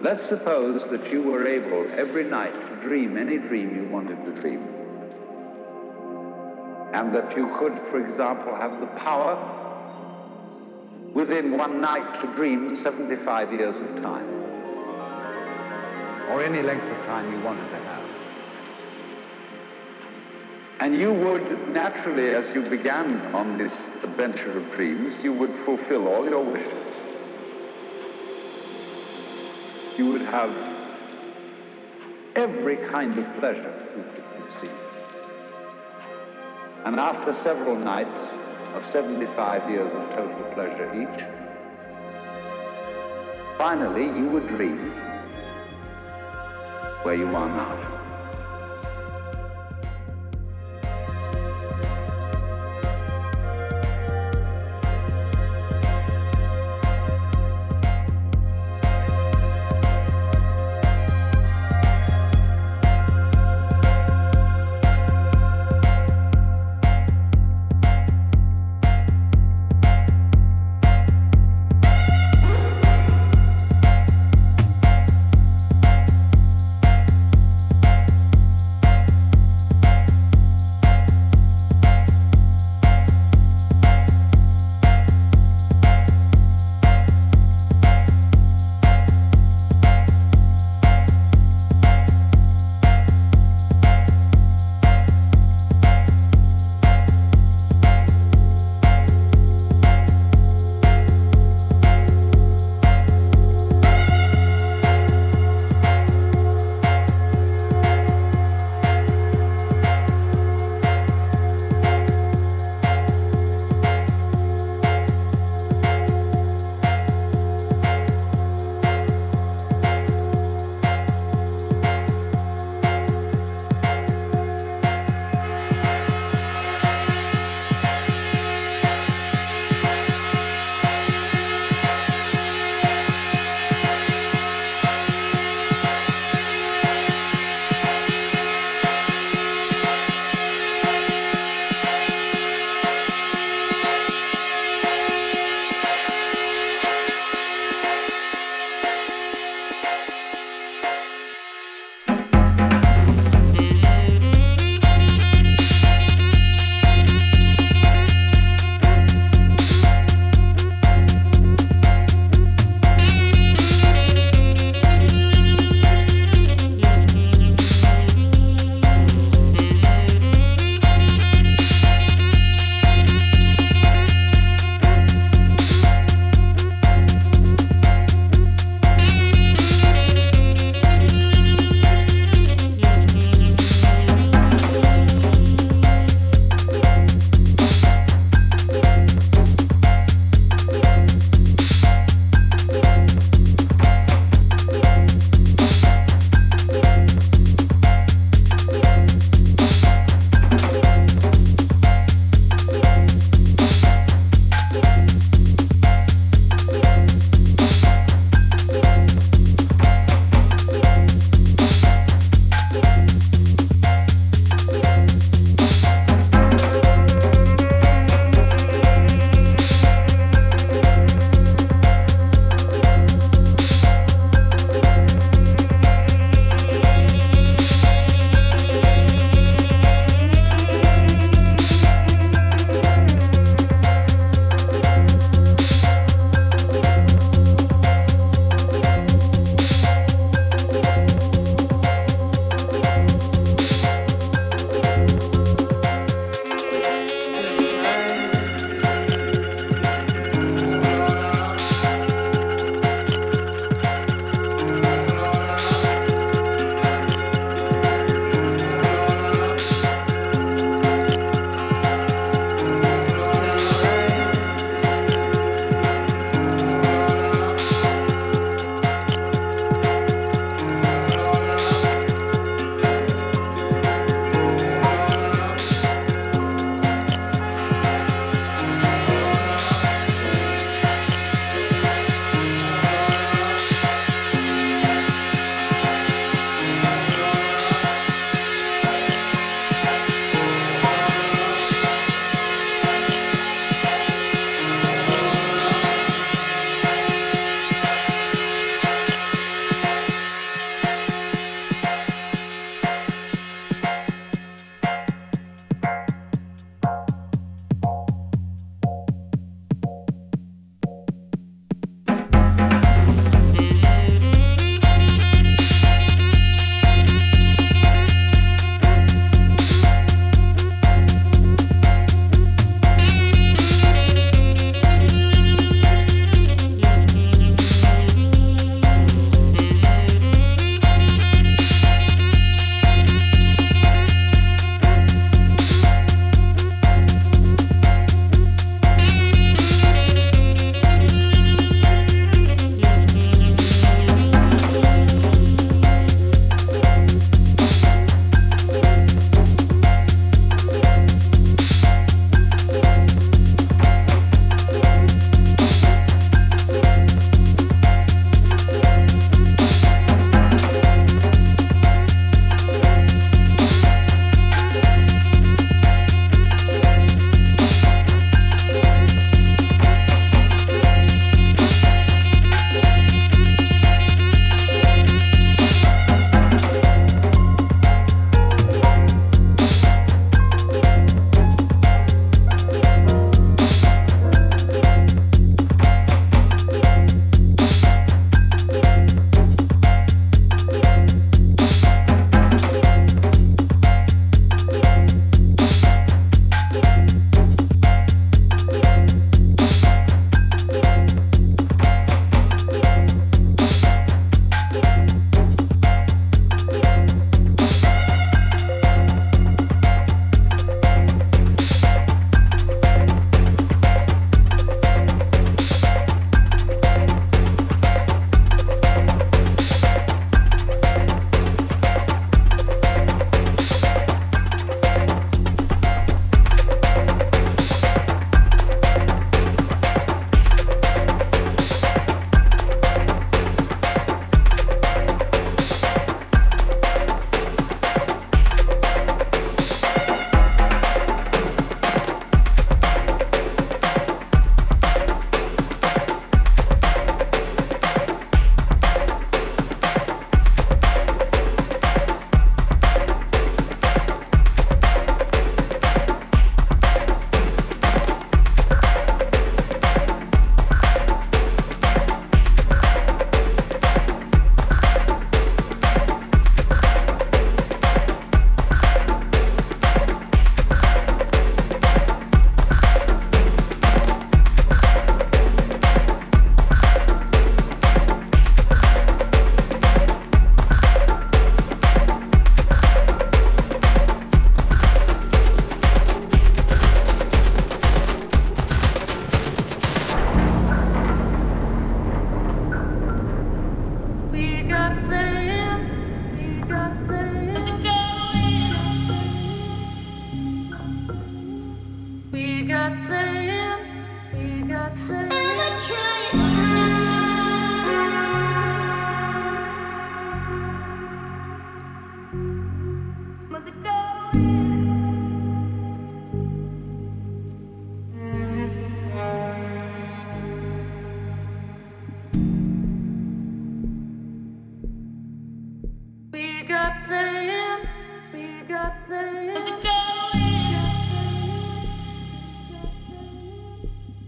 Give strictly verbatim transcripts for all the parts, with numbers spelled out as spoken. Let's suppose that you were able every night to dream any dream you wanted to dream, and that you could, for example, have the power within one night to dream seventy-five years of time, or any length of time you wanted to have. And you would naturally, as you began on this adventure of dreams, you would fulfill all your wishes. You would have every kind of pleasure you could conceive. And after several nights of seventy-five years of total pleasure each, finally you would dream where you are now.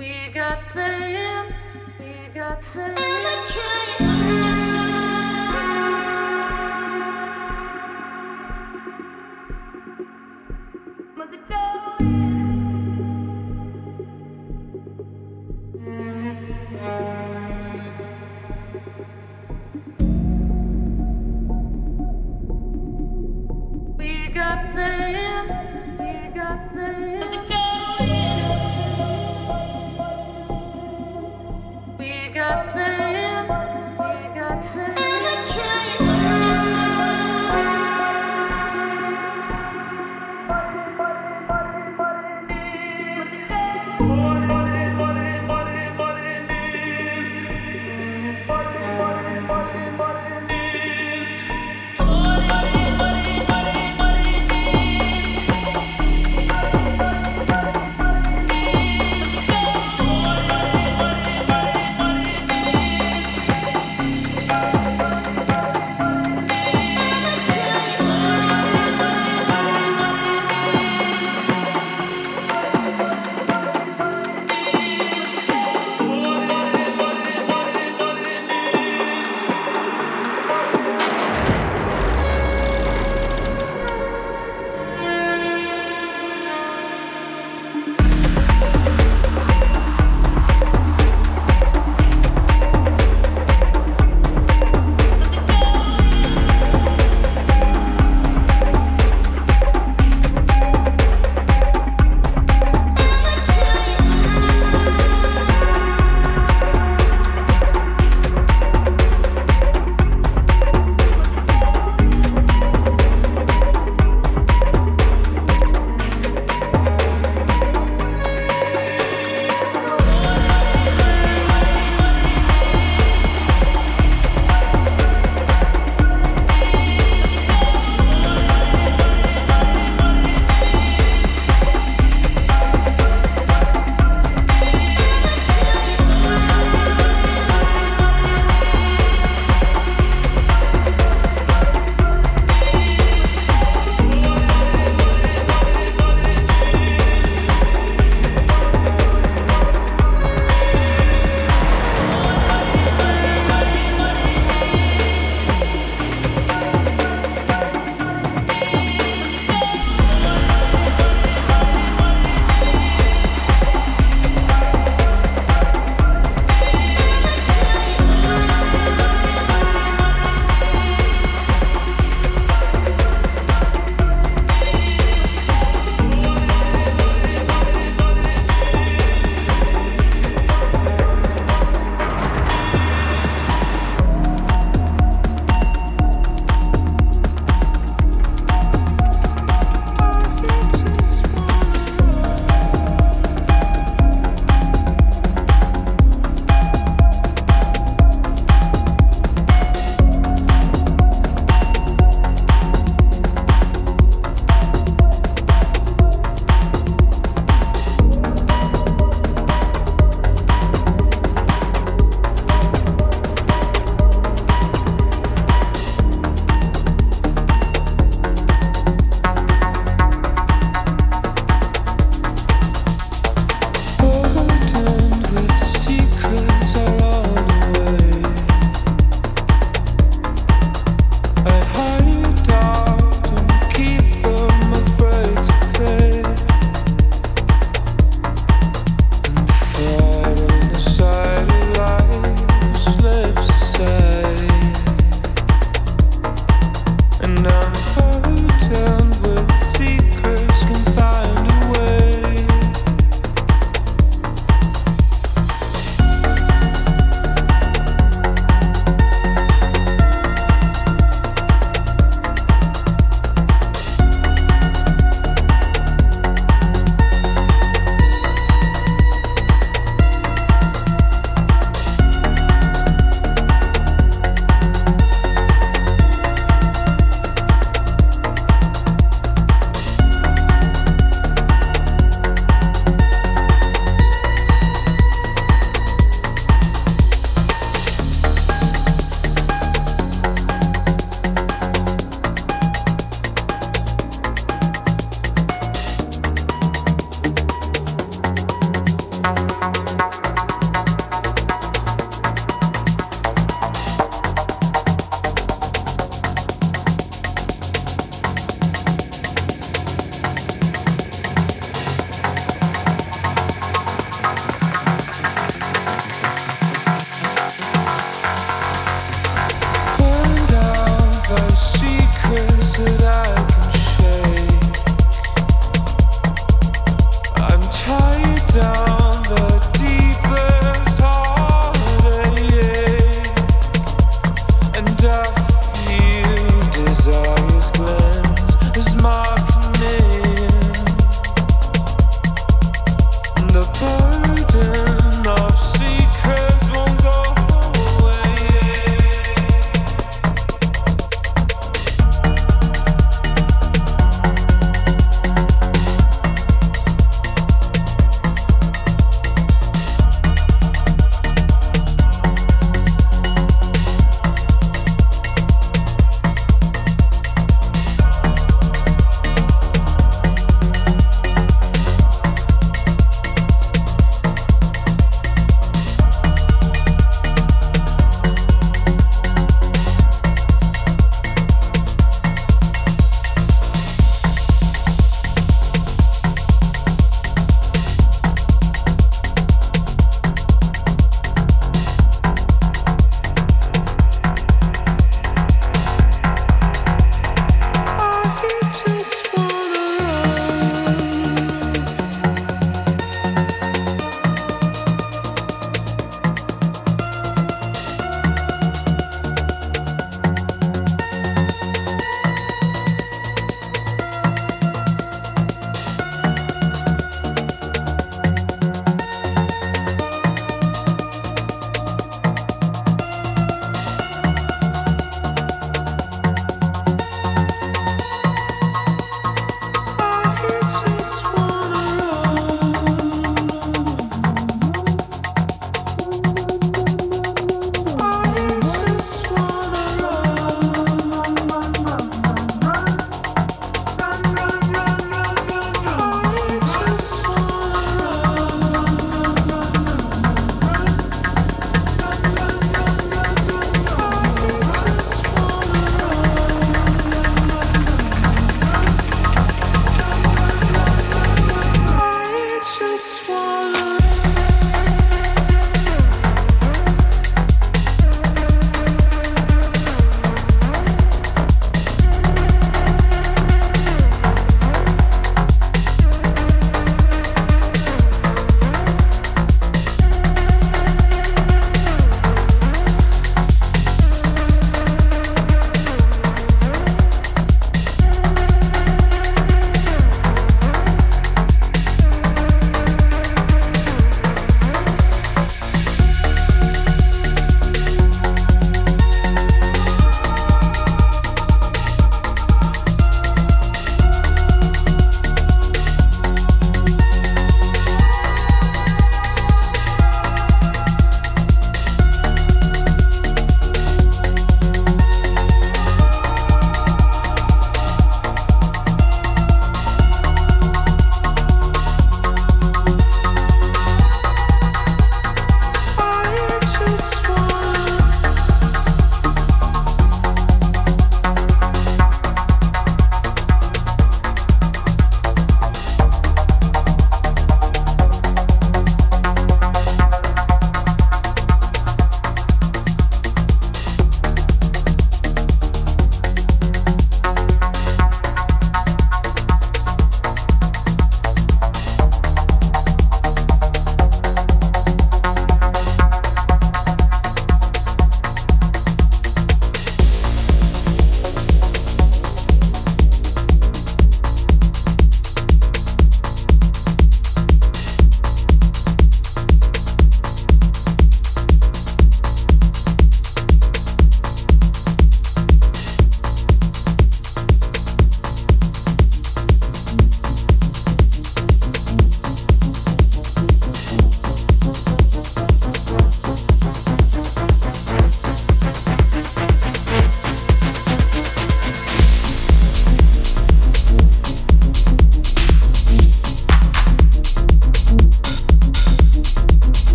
We got playing, we got playing. I'ma try it on the phone. Must it go? We got playing, we got playing. Must it go? We got playing, we got playing. I'ma try it on the phone. Thank you. Down the deep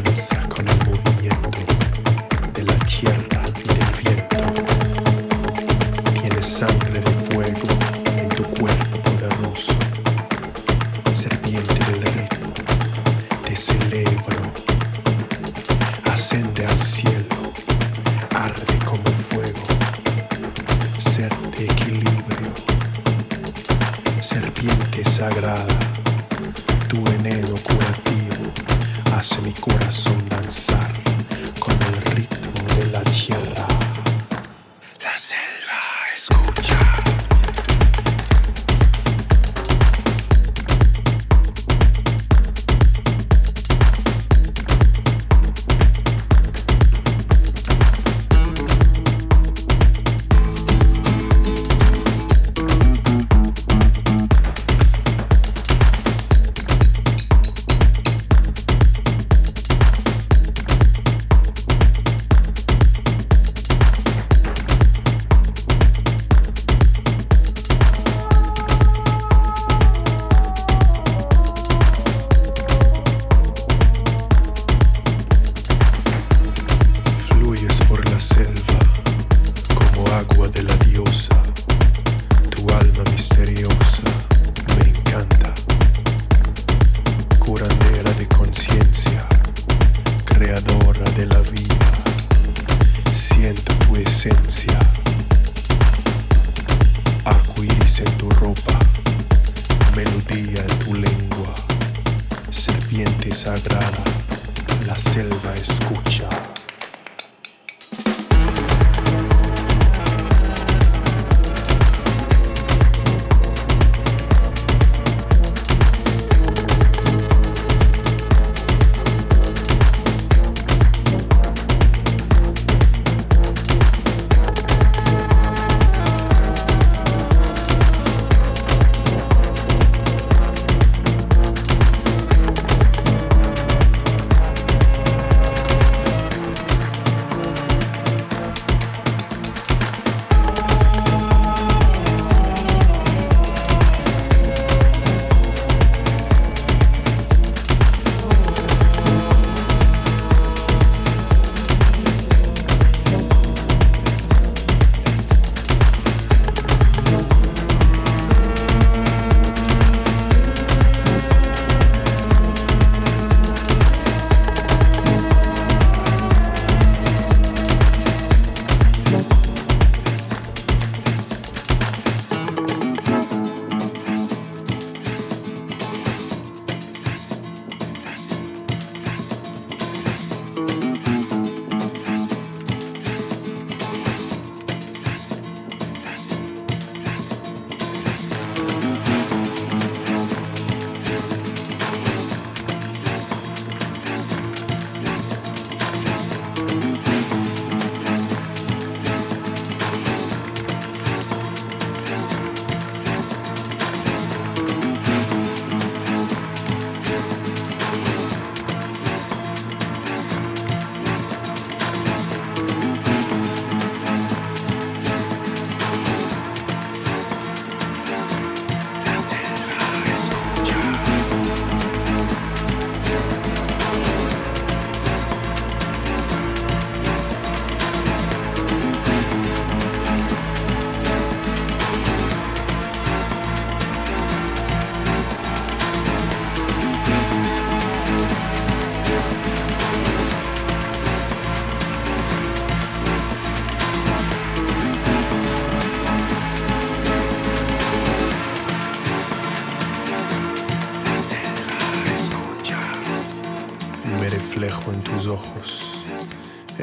danza con el movimiento de la tierra y del viento. Tienes sangre de fuego en tu cuerpo poderoso. Serpiente del ritmo, te celebro. Ascende al cielo, arde como fuego. Ser de equilibrio, serpiente sagrada. Tu veneno curativo hace mi corazón danzar con el ritmo de la tierra. La selva escucha.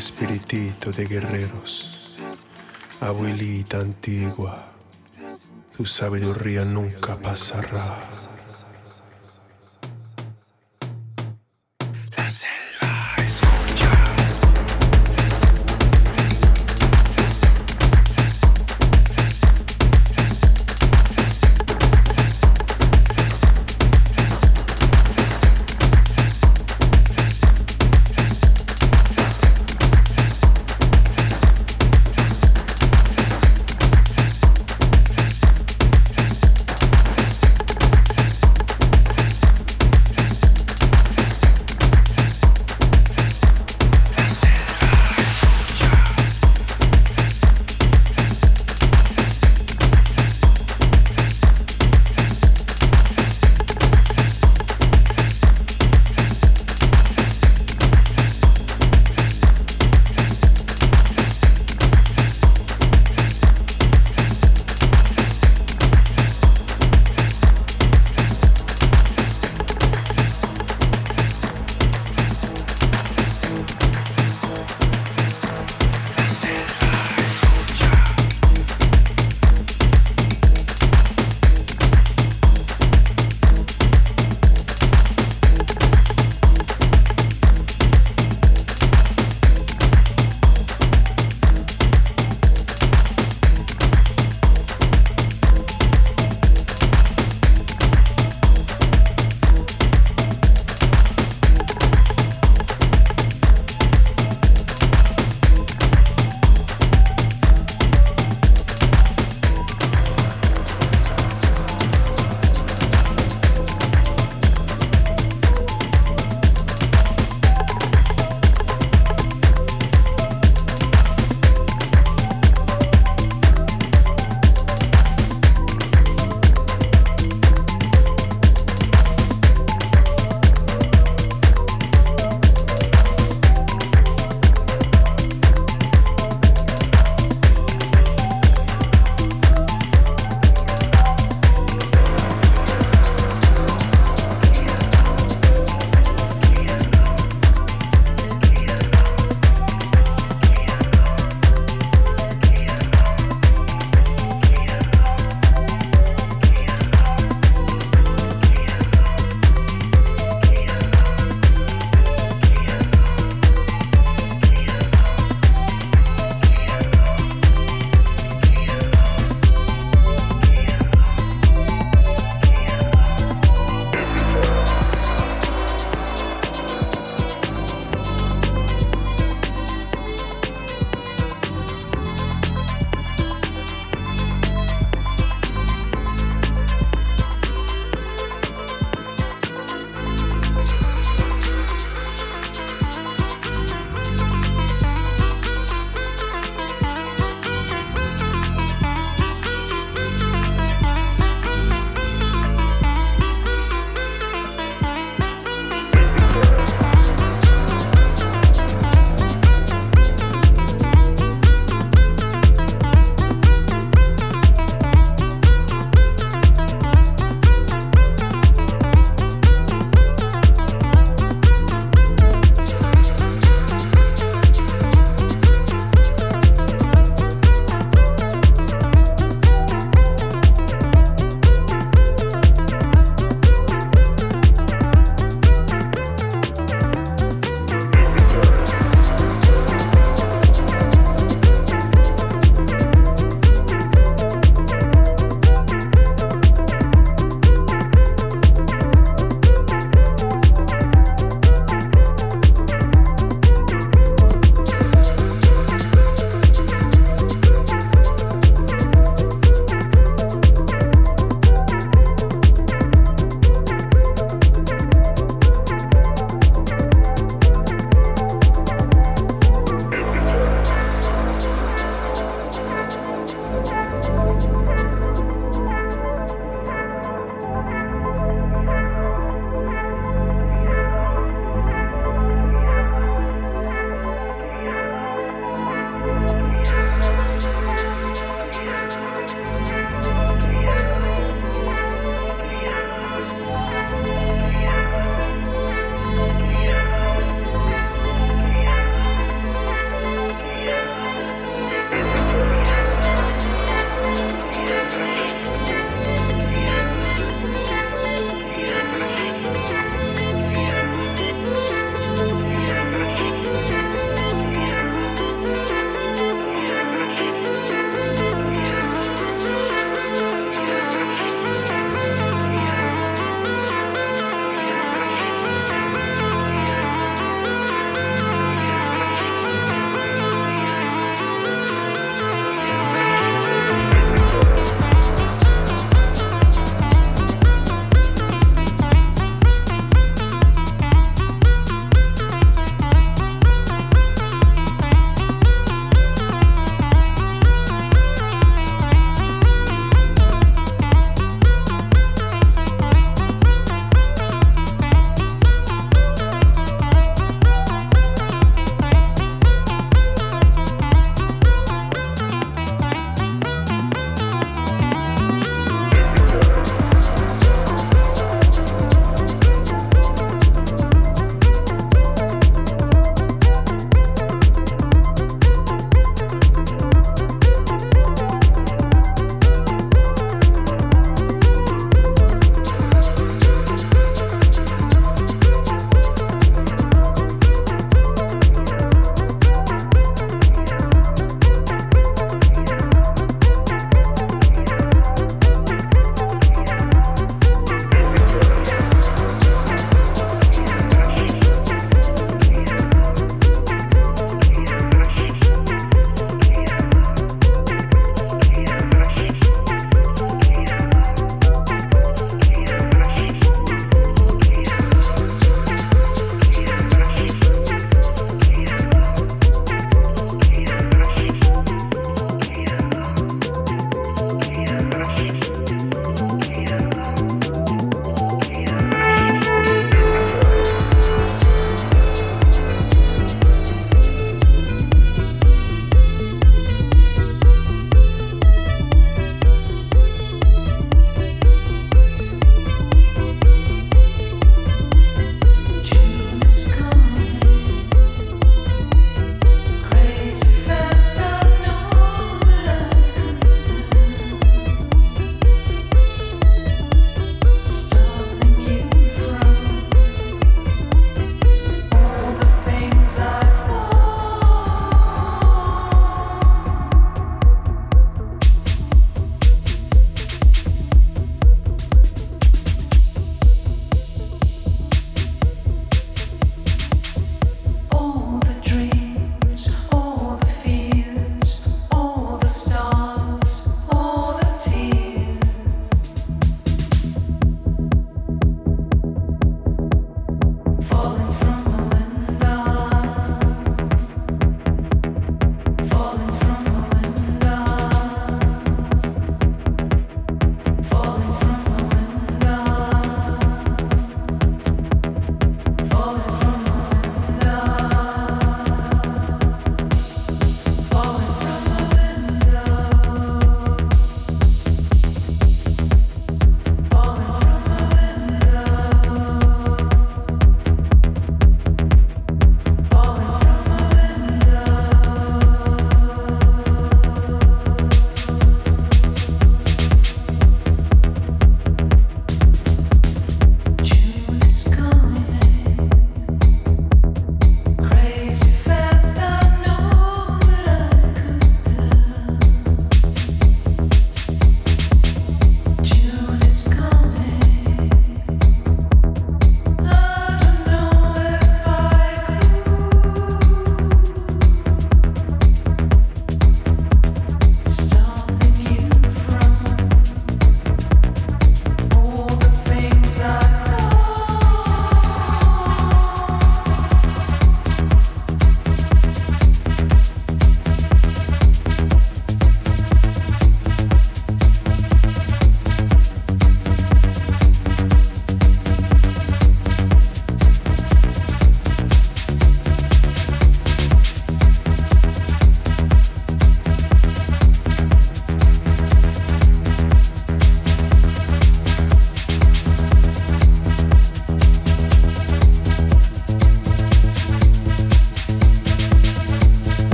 Espiritito de guerreros, abuelita antigua, tu sabiduría nunca pasará.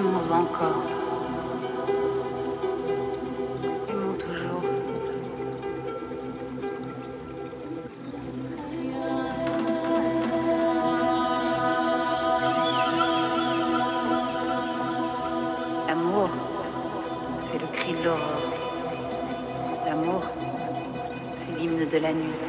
aimons encore, aimons toujours. L'amour, c'est le cri de l'aurore. L'amour, c'est l'hymne de la nuit.